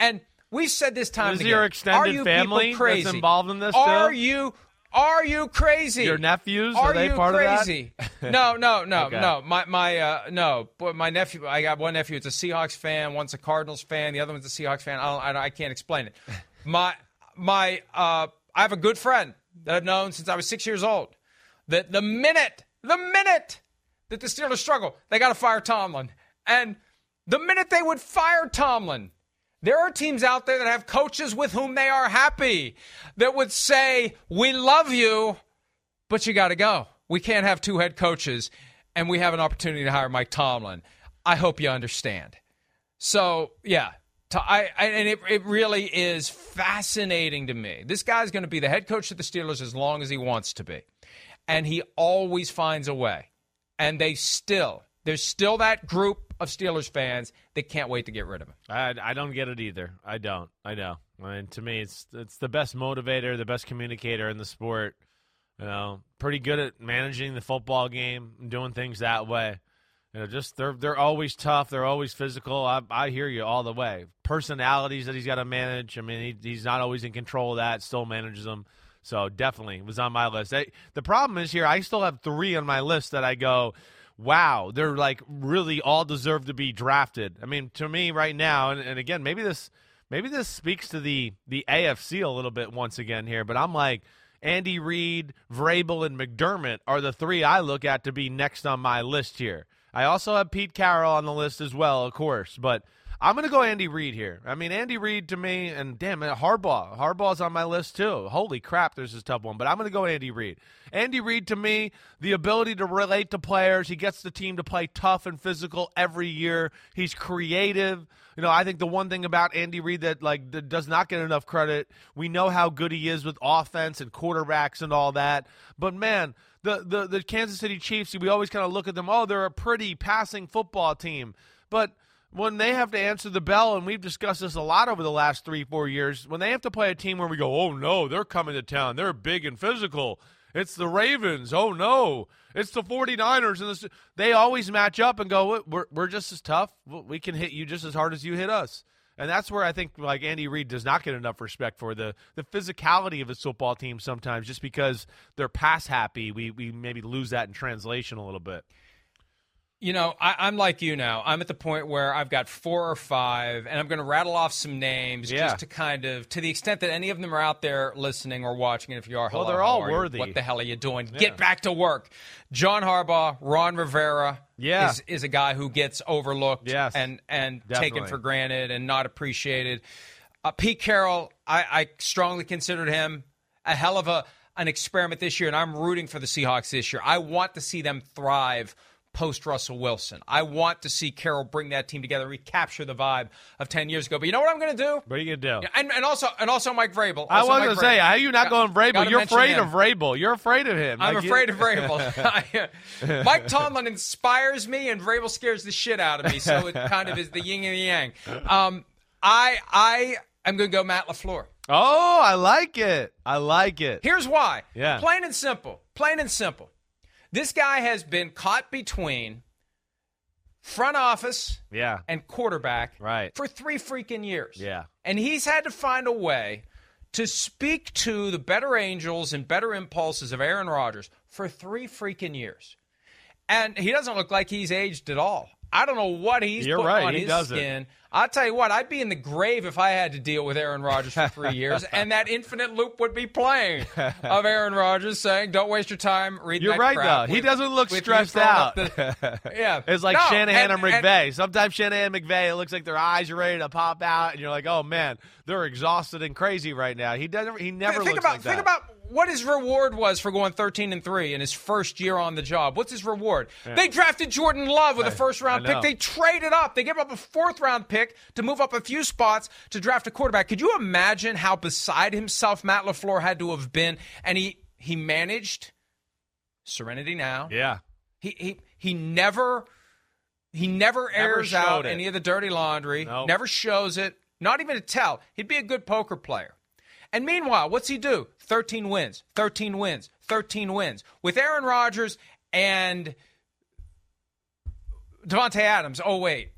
And we've said this time and again. Is your extended family that's involved in this? Are you are you crazy? Your nephews, are, are they part crazy? of that? No, no, no, okay. no. My my uh, no, but my nephew. I got one nephew. It's a Seahawks fan. One's a Cardinals fan. The other one's a Seahawks fan. I don't, I, I can't explain it. My my. Uh, I have a good friend that I've known since I was six years old. That the minute the minute that the Steelers struggle, they got to fire Tomlin. And the minute they would fire Tomlin, there are teams out there that have coaches with whom they are happy that would say, we love you, but you got to go. We can't have two head coaches, and we have an opportunity to hire Mike Tomlin. I hope you understand. So, yeah, to, I, I, and it, it really is fascinating to me. This guy's going to be the head coach of the Steelers as long as he wants to be, and he always finds a way. and they still there's still that group of Steelers fans that can't wait to get rid of him. I, I don't get it either. I don't. I know. I mean, to me, it's it's the best motivator, the best communicator in the sport. You know, pretty good at managing the football game and doing things that way. You know, just they're they're always tough. They're always physical. I, I hear you all the way. Personalities that he's got to manage. I mean, he, he's not always in control of that. Still manages them. So definitely was on my list. I, the problem is here, I still have three on my list that I go, wow, they're like really all deserve to be drafted. I mean, to me right now, and, and again, maybe this maybe this speaks to the the A F C a little bit once again here, but I'm like, Andy Reid, Vrabel, and McDermott are the three I look at to be next on my list here. I also have Pete Carroll on the list as well, of course, but I'm going to go Andy Reid here. I mean, Andy Reid to me, and damn it, Harbaugh. Harbaugh's on my list too. Holy crap, there's this tough one, but I'm going to go Andy Reid. Andy Reid to me, the ability to relate to players. He gets the team to play tough and physical every year. He's creative. You know, I think the one thing about Andy Reid that, like, that does not get enough credit, we know how good he is with offense and quarterbacks and all that, but man, the, the, the Kansas City Chiefs, we always kind of look at them, oh, they're a pretty passing football team, but when they have to answer the bell, and we've discussed this a lot over the last three, four years, when they have to play a team where we go, oh, no, they're coming to town. They're big and physical. It's the Ravens. Oh, no. It's the forty-niners. And the, they always match up and go, we're, we're just as tough. We can hit you just as hard as you hit us. And that's where I think, like, Andy Reid does not get enough respect for the, the physicality of his football team sometimes. Just because they're pass happy, we, we maybe lose that in translation a little bit. You know, I, I'm like you now. I'm at the point where I've got four or five, and I'm going to rattle off some names yeah. just to kind of, to the extent that any of them are out there listening or watching, and if you are, hello, well, they're all worthy. You? What the hell are you doing? Yeah. Get back to work. John Harbaugh, Ron Rivera yeah. is, is a guy who gets overlooked yes. and, and taken for granted and not appreciated. Uh, Pete Carroll, I, I strongly considered him a hell of a an experiment this year, and I'm rooting for the Seahawks this year. I want to see them thrive post-Russell Wilson. I want to see Carroll bring that team together, recapture the vibe of ten years ago. But you know what I'm going to do? What are you going to do? And, and also and also Mike Vrabel. Also I was going to say, how are you not got, going Vrabel? You're afraid him. of Vrabel. You're afraid of him. I'm like afraid you... of Vrabel. Mike Tomlin inspires me, and Vrabel scares the shit out of me. So it kind of is the yin and the yang. Um, I, I am going to go Matt LaFleur. Oh, I like it. I like it. Here's why. Yeah. Plain and simple. Plain and simple. This guy has been caught between front office yeah. and quarterback right. for three freaking years. Yeah. And he's had to find a way to speak to the better angels and better impulses of Aaron Rodgers for three freaking years. And he doesn't look like he's aged at all. I don't know what he's You're putting right. on he his doesn't. skin. I'll tell you what, I'd be in the grave if I had to deal with Aaron Rodgers for three years, and that infinite loop would be playing of Aaron Rodgers saying, don't waste your time reading You're that right, crap though. With, he doesn't look stressed out. The, yeah. It's like no, Shanahan and, and McVay. And, Sometimes Shanahan and McVay, it looks like their eyes are ready to pop out, and you're like, oh, man, they're exhausted and crazy right now. He doesn't. He never think looks about, like that. Think about what his reward was for going thirteen and three in his first year on the job. What's his reward? Yeah. They drafted Jordan Love with I, a first-round pick. They traded up. They gave up a fourth-round pick to move up a few spots to draft a quarterback. Could you imagine how beside himself Matt LaFleur had to have been? And he he managed serenity now. Yeah. He he he never he never airs never out it. any of the dirty laundry. Nope. Never shows it. Not even a tell. He'd be a good poker player. And meanwhile, what's he do? thirteen wins, thirteen wins, thirteen wins. With Aaron Rodgers and Davante Adams. Oh, wait.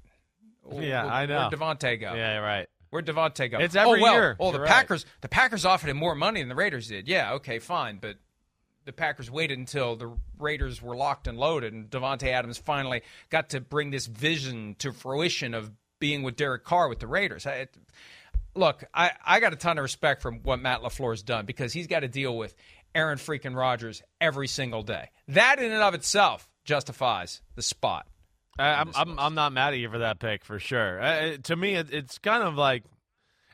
Yeah, I know. Where'd Devontae go? Yeah, right. Where'd Devontae go? It's every oh, well, year. Oh, the You're Packers right. the Packers offered him more money than the Raiders did. Yeah, okay, fine. But the Packers waited until the Raiders were locked and loaded, and Davante Adams finally got to bring this vision to fruition of being with Derek Carr with the Raiders. I, it, look, I, I got a ton of respect for what Matt LaFleur's done because he's got to deal with Aaron freaking Rodgers every single day. That in and of itself justifies the spot. I, I'm I'm I'm not mad at you for that pick for sure. Uh, it, to me, it, it's kind of like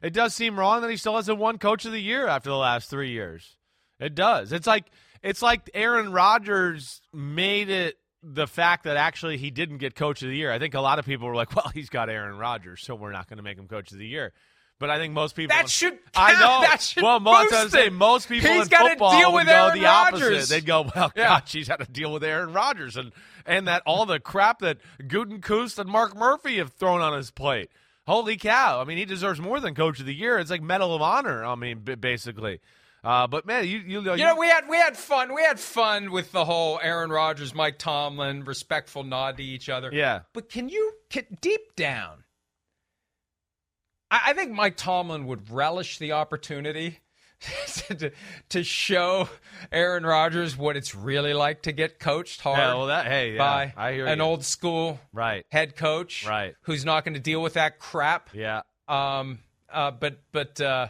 it does seem wrong that he still hasn't won Coach of the Year after the last three years. It does. It's like it's like Aaron Rodgers made it the fact that actually he didn't get Coach of the Year. I think a lot of people were like, "Well, he's got Aaron Rodgers, so we're not going to make him Coach of the Year." But I think most people that should count. I know. That should well, most I say most people he's in football deal with would Aaron go the Rodgers. Opposite. They'd go, well, yeah. gosh, he's had to deal with Aaron Rodgers and and that all the crap that Gutekunst and Mark Murphy have thrown on his plate. Holy cow! I mean, he deserves more than Coach of the Year. It's like Medal of Honor. I mean, basically. Uh, but man, you you, you you know we had we had fun we had fun with the whole Aaron Rodgers, Mike Tomlin, respectful nod to each other. Yeah. But can you get deep down? I think Mike Tomlin would relish the opportunity to, to show Aaron Rodgers what it's really like to get coached hard yeah, well that, hey, yeah, by I hear an you. Old school right. head coach right. who's not going to deal with that crap. Yeah. Um. Uh. But but uh.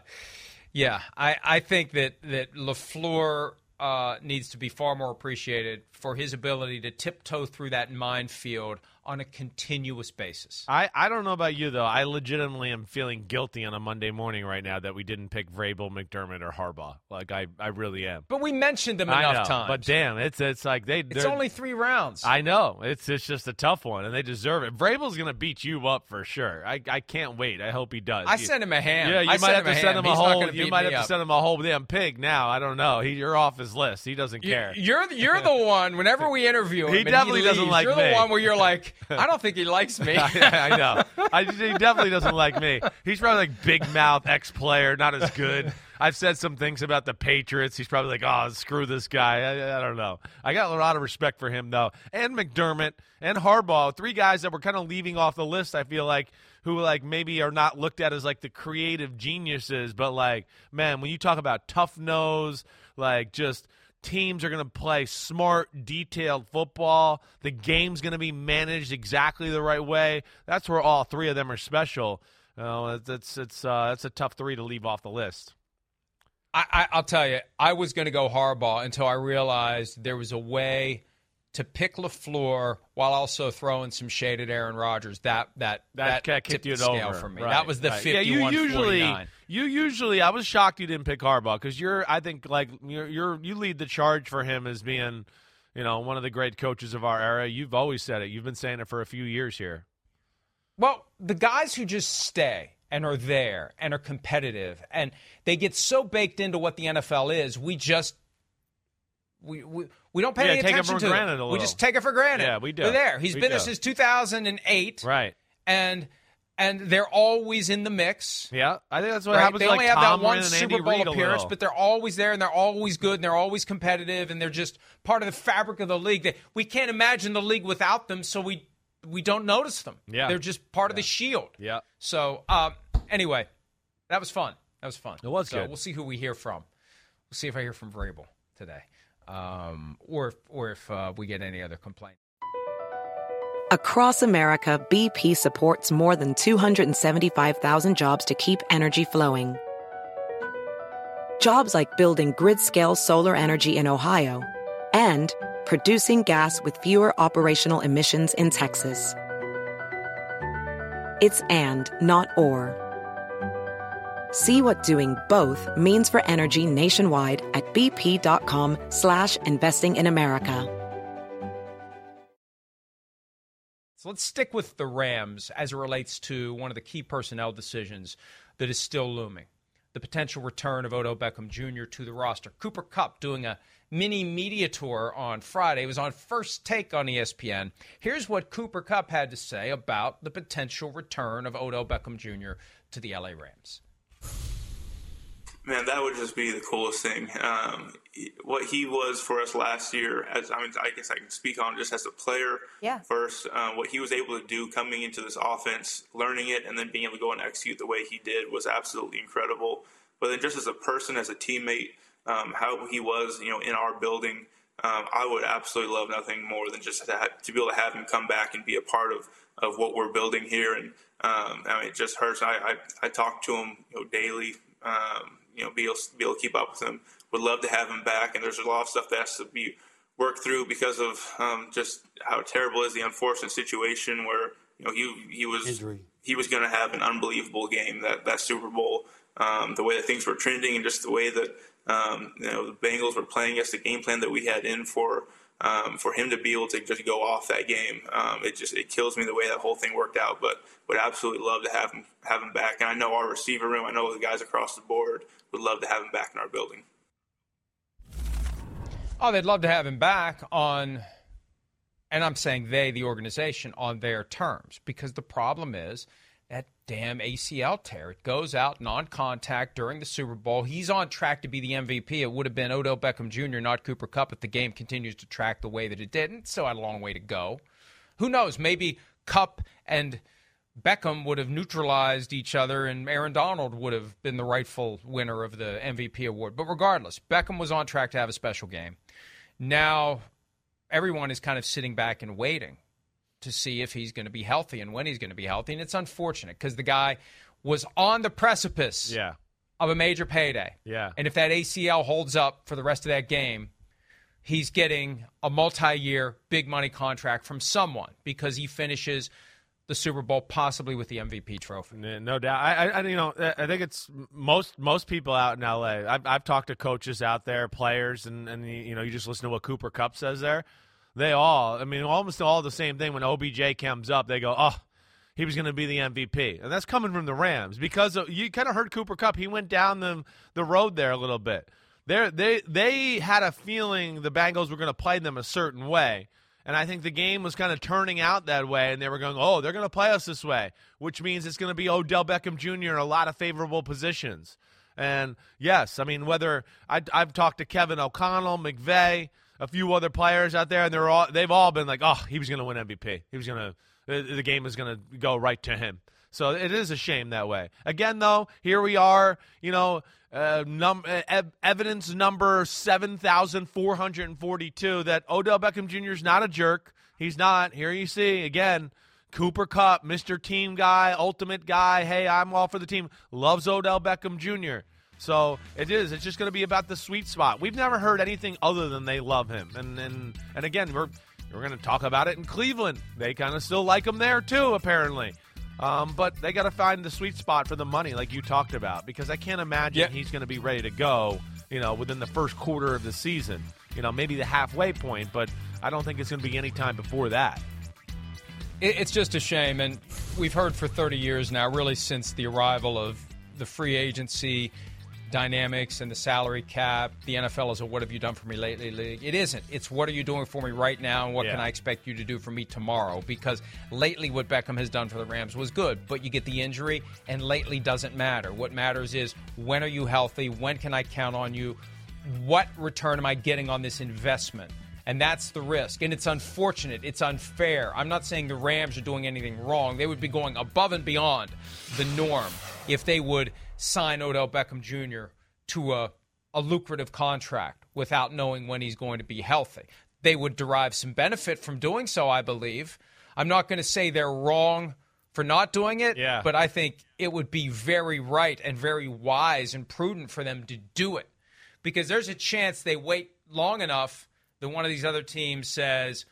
Yeah. I, I think that that LaFleur uh needs to be far more appreciated for his ability to tiptoe through that minefield on a continuous basis. I, I don't know about you, though. I legitimately am feeling guilty on a Monday morning right now that we didn't pick Vrabel, McDermott, or Harbaugh. Like, I, I really am. But we mentioned them enough I know, times. But, damn, it's it's like they – It's only three rounds. I know. It's it's just a tough one, and they deserve it. Vrabel's going to beat you up for sure. I, I can't wait. I hope he does. I you, send him a ham. Yeah, you I might have to send him a whole – You might have up. to send him a whole damn pig now. I don't know. He, you're off his list. He doesn't you, care. You're, you're the one, whenever we interview him, he definitely he leaves, doesn't like You're me. The one where you're like – I don't think he likes me. I, I know. I, he definitely doesn't like me. He's probably like big mouth, ex-player, not as good. I've said some things about the Patriots. He's probably like, oh, screw this guy. I, I don't know. I got a lot of respect for him, though. And McDermott and Harbaugh, three guys that we're kind of leaving off the list, I feel like, who like maybe are not looked at as like the creative geniuses. But, like, man, when you talk about tough nose, like just – teams are going to play smart, detailed football. The game's going to be managed exactly the right way. That's where all three of them are special. Uh, that's it's uh, that's a tough three to leave off the list. I, I, I'll tell you, I was going to go Harbaugh until I realized there was a way to pick LaFleur while also throwing some shade at Aaron Rodgers. That that that, that tipped the scale over. For me. Right, that was the right. fifty-one forty-nine. Yeah, you usually, you usually. I was shocked you didn't pick Harbaugh because you're. I think like you're, you're. You lead the charge for him as being, you know, one of the great coaches of our era. You've always said it. You've been saying it for a few years here. Well, the guys who just stay and are there and are competitive and they get so baked into what the N F L is, we just. We, we we don't pay yeah, any take attention it for to granted it. A we just take it for granted. Yeah, we do. They're there. He's we been do. there since two thousand eight. Right. And and they're always in the mix. Yeah, I think that's what right? happens. They to only like have Tom that one Super Bowl appearance, but they're always there and they're always good and they're always competitive and they're just part of the fabric of the league. They, we can't imagine the league without them, so we we don't notice them. Yeah, they're just part yeah. of the shield. Yeah. So um, anyway, that was fun. That was fun. It was so good. We'll see who we hear from. We'll see if I hear from Vrabel today. Um, or if, or if uh, we get any other complaint. Across America, B P supports more than two hundred seventy-five thousand jobs to keep energy flowing. Jobs like building grid-scale solar energy in Ohio and producing gas with fewer operational emissions in Texas. It's and, not or. See what doing both means for energy nationwide at bp.com slash investing in America. So let's stick with the Rams as it relates to one of the key personnel decisions that is still looming. The potential return of Odell Beckham Junior to the roster. Cooper Kupp doing a mini media tour on Friday. It was on First Take on E S P N. Here's what Cooper Kupp had to say about the potential return of Odell Beckham Junior to the L A Rams. Man, that would just be the coolest thing. Um, what he was for us last year, as I mean, I guess I can speak on just as a player yeah. first, uh, what he was able to do coming into this offense, learning it, and then being able to go and execute the way he did was absolutely incredible. But then just as a person, as a teammate, um, how he was, you know, in our building, um, I would absolutely love nothing more than just to, have, to be able to have him come back and be a part of, of what we're building here. And um, I mean, it just hurts. I, I, I talk to him you know, daily. Um, you know, be able, be able to keep up with him. Would love to have him back. And there's a lot of stuff that has to be worked through because of um, just how terrible is the unfortunate situation where, you know, he he was Injury. he was going to have an unbelievable game, that, that Super Bowl, um, the way that things were trending and just the way that, um, you know, the Bengals were playing us, the game plan that we had in for um, for him to be able to just go off that game, um, it just it kills me the way that whole thing worked out. But would absolutely love to have him have him back. And I know our receiver room, I know the guys across the board would love to have him back in our building. Oh, they'd love to have him back on, and I'm saying they, the organization, on their terms, because the problem is that damn A C L tear. It goes out non-contact during the Super Bowl. He's on track to be the M V P. It would have been Odell Beckham Junior, not Cooper Kupp, if the game continues to track the way that it did. And still had a long way to go. Who knows? Maybe Kupp and Beckham would have neutralized each other, and Aaron Donald would have been the rightful winner of the M V P award. But regardless, Beckham was on track to have a special game. Now everyone is kind of sitting back and waiting to see if he's going to be healthy and when he's going to be healthy. And it's unfortunate because the guy was on the precipice yeah. of a major payday. Yeah. And if that A C L holds up for the rest of that game, he's getting a multi-year big money contract from someone because he finishes the Super Bowl possibly with the M V P trophy. No doubt. I, I, you know, I think it's most most people out in L A. I've, I've talked to coaches out there, players, and, and you know, you just listen to what Cooper Kupp says there. They all, I mean, almost all the same thing. When O B J comes up, they go, oh, he was going to be the M V P. And that's coming from the Rams because you kind of heard Cooper Kupp. He went down the the road there a little bit. They're, they they had a feeling the Bengals were going to play them a certain way. And I think the game was kind of turning out that way, and they were going, oh, they're going to play us this way, which means it's going to be Odell Beckham Junior in a lot of favorable positions. And, yes, I mean, whether I, I've talked to Kevin O'Connell, McVay, a few other players out there, and they're all, they've all been like, oh, he was going to win M V P. He was going to – the game is going to go right to him. So it is a shame that way. Again, though, here we are, you know, uh, num- ev- evidence number seven thousand four hundred forty-two that Odell Beckham Junior is not a jerk. He's not. Here you see, again, Cooper Kupp, Mister Team guy, ultimate guy. Hey, I'm all for the team. Loves Odell Beckham Junior, so it is. It's just going to be about the sweet spot. We've never heard anything other than they love him. And and, and again, we're we're going to talk about it in Cleveland. They kind of still like him there too, apparently. Um, but they got to find the sweet spot for the money, like you talked about, because I can't imagine yeah. he's going to be ready to go, you know, within the first quarter of the season. You know, maybe the halfway point, but I don't think it's going to be any time before that. It's just a shame, and we've heard for thirty years now, really since the arrival of the free agency dynamics and the salary cap, the N F L is a what have you done for me lately league. It isn't. It's what are you doing for me right now and what yeah. can I expect you to do for me tomorrow, because lately what Beckham has done for the Rams was good, but you get the injury and lately doesn't matter. What matters is when are you healthy, when can I count on you, what return am I getting on this investment? And that's the risk. And it's unfortunate. It's unfair. I'm not saying the Rams are doing anything wrong. They would be going above and beyond the norm if they would sign Odell Beckham Junior to a, a lucrative contract without knowing when he's going to be healthy. They would derive some benefit from doing so, I believe. I'm not going to say they're wrong for not doing it, yeah. but I think it would be very right and very wise and prudent for them to do it, because there's a chance they wait long enough that one of these other teams says,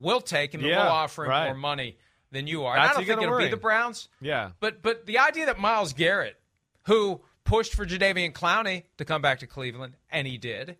we'll take him and yeah, we'll offer him right. more money than you are. And I don't think it'll worry. be the Browns. Yeah. But but the idea that Myles Garrett, who pushed for Jadeveon Clowney to come back to Cleveland, and he did,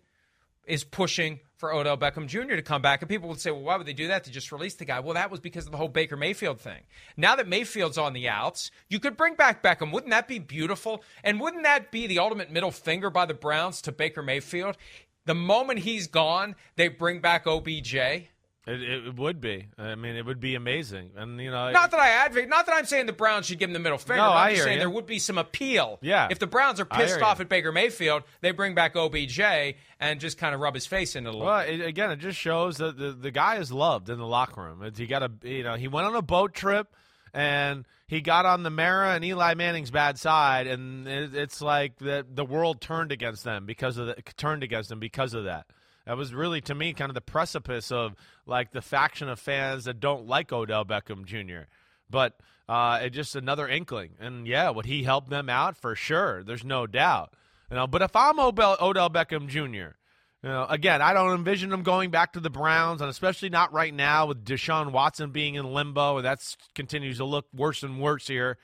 is pushing for Odell Beckham Junior to come back. And people would say, well, why would they do that, to just release the guy? Well, that was because of the whole Baker Mayfield thing. Now that Mayfield's on the outs, you could bring back Beckham. Wouldn't that be beautiful? And wouldn't that be the ultimate middle finger by the Browns to Baker Mayfield? The moment he's gone, they bring back O B J. It, it would be. I mean, it would be amazing. And you know, not that I advocate. Not that I'm saying the Browns should give him the middle finger. No, I'm I just saying you. there would be some appeal. Yeah. If the Browns are pissed off you. at Baker Mayfield, they bring back O B J and just kind of rub his face in a little. Well, it, again, it just shows that the, the guy is loved in the locker room. It's, he got a, you know, he went on a boat trip and he got on the Mara and Eli Manning's bad side, and it, it's like the the world turned against them because of the, turned against them because of that. That was really, to me, kind of the precipice of like the faction of fans that don't like Odell Beckham Junior But uh, it just another inkling, and yeah, would he help them out for sure? There's no doubt. You know, but if I'm Odell, Odell Beckham Junior, you know, again, I don't envision him going back to the Browns, and especially not right now with Deshaun Watson being in limbo, and that continues to look worse and worse here.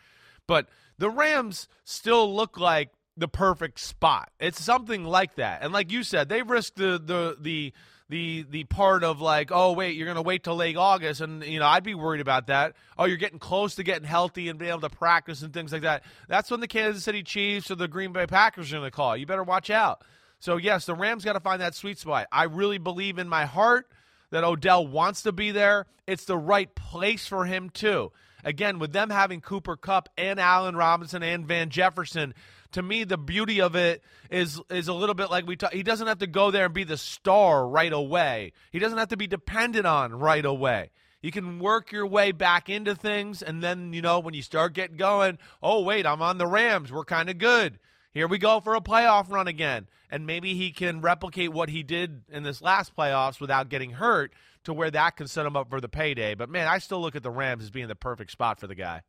But the Rams still look like the perfect spot. It's something like that. And like you said, they risked the the the, the the part of like, oh, wait, you're going to wait till late August, and, you know, I'd be worried about that. Oh, you're getting close to getting healthy and being able to practice and things like that. That's when the Kansas City Chiefs or the Green Bay Packers are going to call. You better watch out. So, yes, the Rams got to find that sweet spot. I really believe in my heart that Odell wants to be there. It's the right place for him, too. Again, with them having Cooper Kupp and Allen Robinson and Van Jefferson, to me, the beauty of it is is a little bit like we talk. He doesn't have to go there and be the star right away. He doesn't have to be dependent on right away. You can work your way back into things, and then, you know, when you start getting going, oh, wait, I'm on the Rams. We're kind of good. Here we go for a playoff run again. And maybe he can replicate what he did in this last playoffs without getting hurt, to where that can set him up for the payday. But, man, I still look at the Rams as being the perfect spot for the guy.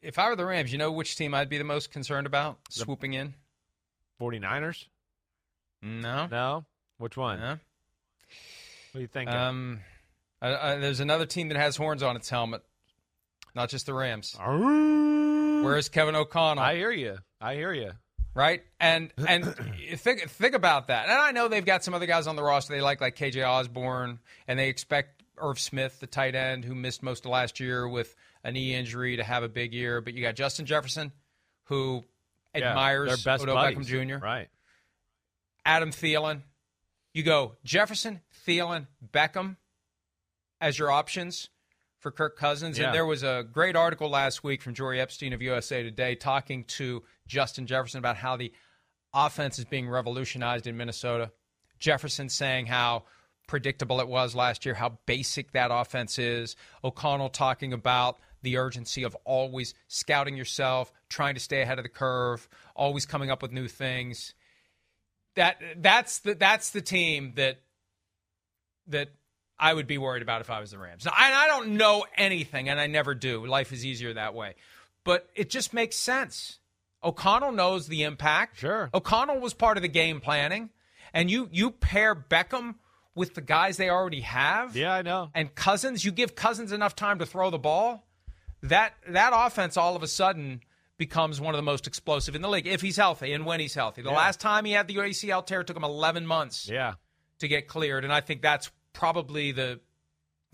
If I were the Rams, you know which team I'd be the most concerned about the swooping in? forty-niners? No. No? Which one? No. What are you thinking? Um, I, I, there's another team that has horns on its helmet, not just the Rams. Arr- Where is Kevin O'Connell? I hear you. I hear you. Right? And and think think about that. And I know they've got some other guys on the roster they like, like K J Osborne, and they expect Irv Smith, the tight end, who missed most of last year with a knee injury, to have a big year. But you got Justin Jefferson, who yeah, admires Odell buddies. Beckham Junior Right. Adam Thielen. You go Jefferson, Thielen, Beckham as your options for Kirk Cousins. Yeah. And there was a great article last week from Jory Epstein of U S A Today talking to Justin Jefferson about how the offense is being revolutionized in Minnesota. Jefferson saying how predictable it was last year, how basic that offense is. O'Connell talking about the urgency of always scouting yourself, trying to stay ahead of the curve, always coming up with new things. That that's the that's the team that that I would be worried about if I was the Rams. Now, I, I don't know anything, and I never do. Life is easier that way. But it just makes sense. O'Connell knows the impact. Sure. O'Connell was part of the game planning. And you you pair Beckham with the guys they already have. Yeah, I know. And Cousins, you give Cousins enough time to throw the ball. That that offense all of a sudden becomes one of the most explosive in the league, if he's healthy and when he's healthy. The yeah. last time he had the A C L tear, it took him eleven months yeah. to get cleared. And I think that's probably the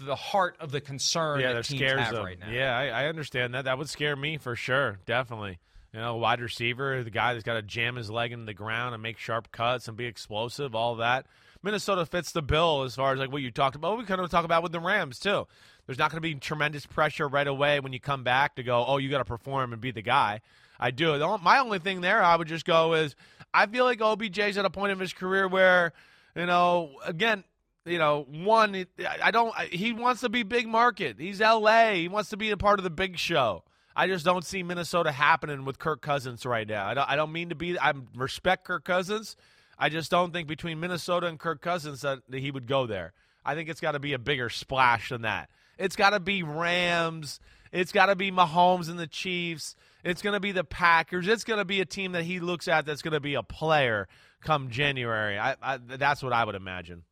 the heart of the concern yeah, that teams have them. Right now. Yeah, I, I understand that. That would scare me for sure, definitely. You know, wide receiver, the guy that's got to jam his leg into the ground and make sharp cuts and be explosive, all that. Minnesota fits the bill as far as like what you talked about. We kind of talk about with the Rams, too. There's not going to be tremendous pressure right away when you come back to go, oh, you got to perform and be the guy. I do. My only thing there I would just go is I feel like O B J's at a point in his career where, you know, again, you know, one, I don't, he wants to be big market. He's L A. He wants to be a part of the big show. I just don't see Minnesota happening with Kirk Cousins right now. I don't, I don't mean to be – I respect Kirk Cousins. I just don't think between Minnesota and Kirk Cousins that, that he would go there. I think it's got to be a bigger splash than that. It's got to be Rams. It's got to be Mahomes and the Chiefs. It's going to be the Packers. It's going to be a team that he looks at that's going to be a player come January. I, I, that's what I would imagine.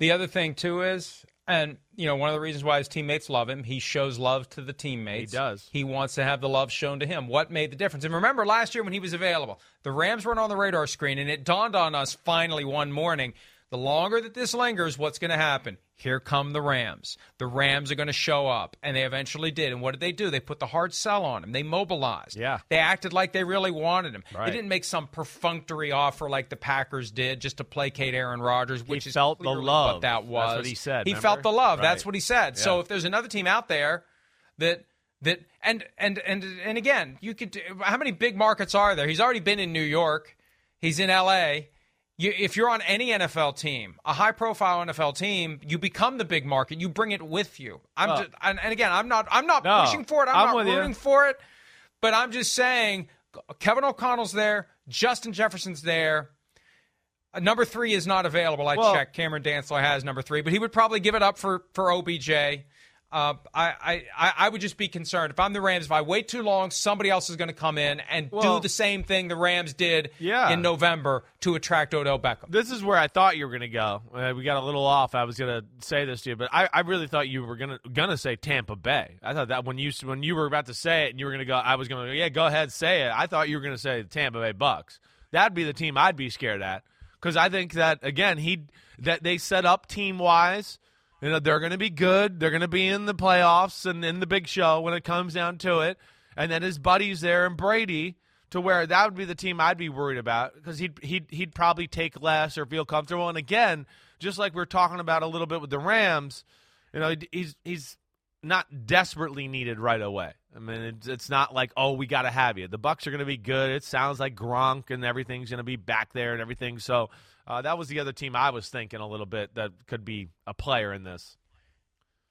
The other thing, too, is – and, you know, one of the reasons why his teammates love him, he shows love to the teammates. He does. He wants to have the love shown to him. What made the difference? And remember last year when he was available, the Rams weren't on the radar screen, and it dawned on us finally one morning, the longer that this lingers, what's going to happen? Here come the Rams. The Rams are going to show up, and they eventually did. And what did they do? They put the hard sell on him. They mobilized. Yeah. They acted like they really wanted him. Right. They didn't make some perfunctory offer like the Packers did just to placate Aaron Rodgers, which he is felt the love. What that was. That's what he said. He remember? felt the love. Right. That's what he said. Yeah. So if there's another team out there that that and and and and again, you could how many big markets are there? He's already been in New York. He's in L A. You, if you're on any N F L team, a high-profile N F L team, you become the big market. You bring it with you. I'm oh. just, and, and again, I'm not, I'm not no, pushing for it. I'm, I'm not rooting you. for it. But I'm just saying, Kevin O'Connell's there, Justin Jefferson's there. Number three is not available. I well, checked. Cameron Dantzler has number three, but he would probably give it up for for O B J. Uh, I, I, I would just be concerned. If I'm the Rams, if I wait too long, somebody else is going to come in and well, do the same thing the Rams did yeah. in November to attract Odell Beckham. This is where I thought you were going to go. Uh, we got a little off. I was going to say this to you, but I, I really thought you were going to going to say Tampa Bay. I thought that when you when you were about to say it and you were going to go, I was going to go, yeah, go ahead, say it. I thought you were going to say the Tampa Bay Bucks. That'd be the team I'd be scared at. because I think that, again, he that they set up team-wise. You know, they're going to be good. They're going to be in the playoffs and in the big show when it comes down to it. And then his buddies there and Brady, to where that would be the team I'd be worried about, because he'd, he'd, he'd probably take less or feel comfortable. And, again, just like we we're talking about a little bit with the Rams, you know, he's he's not desperately needed right away. I mean, it's, it's not like, oh, we got to have you. The Bucs are going to be good. It sounds like Gronk and everything's going to be back there and everything. So uh, that was the other team I was thinking a little bit that could be a player in this.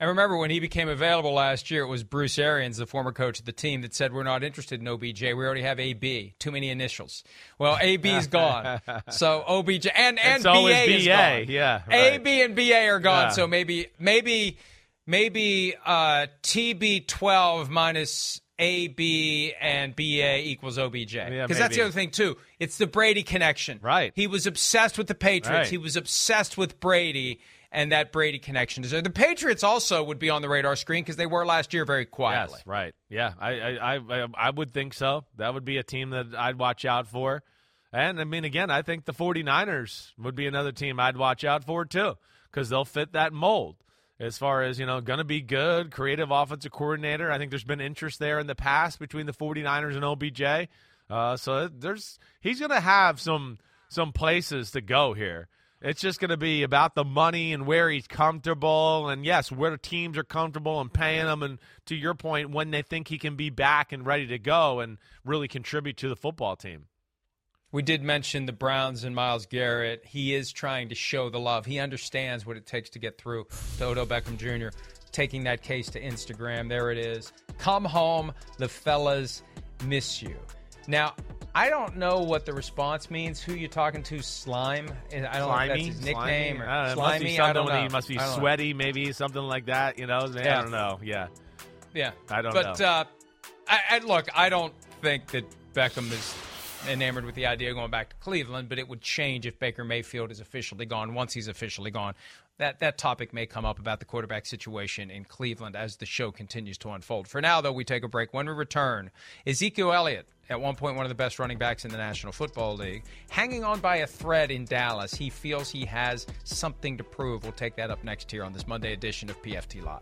I remember when he became available last year, it was Bruce Arians, the former coach of the team, that said, we're not interested in O B J. We already have A B. Too many initials. Well, A B's gone. So O B J and, and B A is gone. Yeah, right. A B and B A are gone. Yeah. So maybe maybe maybe uh, T B twelve minus A B and B A equals O B J. Because yeah, that's the other thing, too. It's the Brady connection. Right. He was obsessed with the Patriots. Right. He was obsessed with Brady. And that Brady connection is there. The Patriots also would be on the radar screen because they were last year very quietly. Yes, right. Yeah, I, I I I would think so. That would be a team that I'd watch out for. And, I mean, again, I think the 49ers would be another team I'd watch out for too, because they'll fit that mold as far as, you know, going to be good, creative offensive coordinator. I think there's been interest there in the past between the 49ers and O B J. Uh, so there's he's going to have some some places to go here. It's just going to be about the money and where he's comfortable and, yes, where teams are comfortable and paying him, and, to your point, when they think he can be back and ready to go and really contribute to the football team. We did mention the Browns and Myles Garrett. He is trying to show the love. He understands what it takes to get through to Odell Beckham Junior Taking that case to Instagram. There it is. Come home. The fellas miss you. Now, I don't know what the response means. Who you talking to? Slime? I don't Slimy? know if that's his nickname. Slimy? Or I don't know. Slimy? I don't know. He must be sweaty, know. maybe something like that. You know, yeah. I don't know. Yeah, yeah. I don't but, know. But uh, I, I, look, I don't think that Beckham is enamored with the idea of going back to Cleveland. But it would change if Baker Mayfield is officially gone. Once he's officially gone, that that topic may come up about the quarterback situation in Cleveland as the show continues to unfold. For now, though, we take a break. When we return, Ezekiel Elliott. At one point, one of the best running backs in the National Football League. Hanging on by a thread in Dallas. He feels he has something to prove. We'll take that up next here on this Monday edition of P F T Live.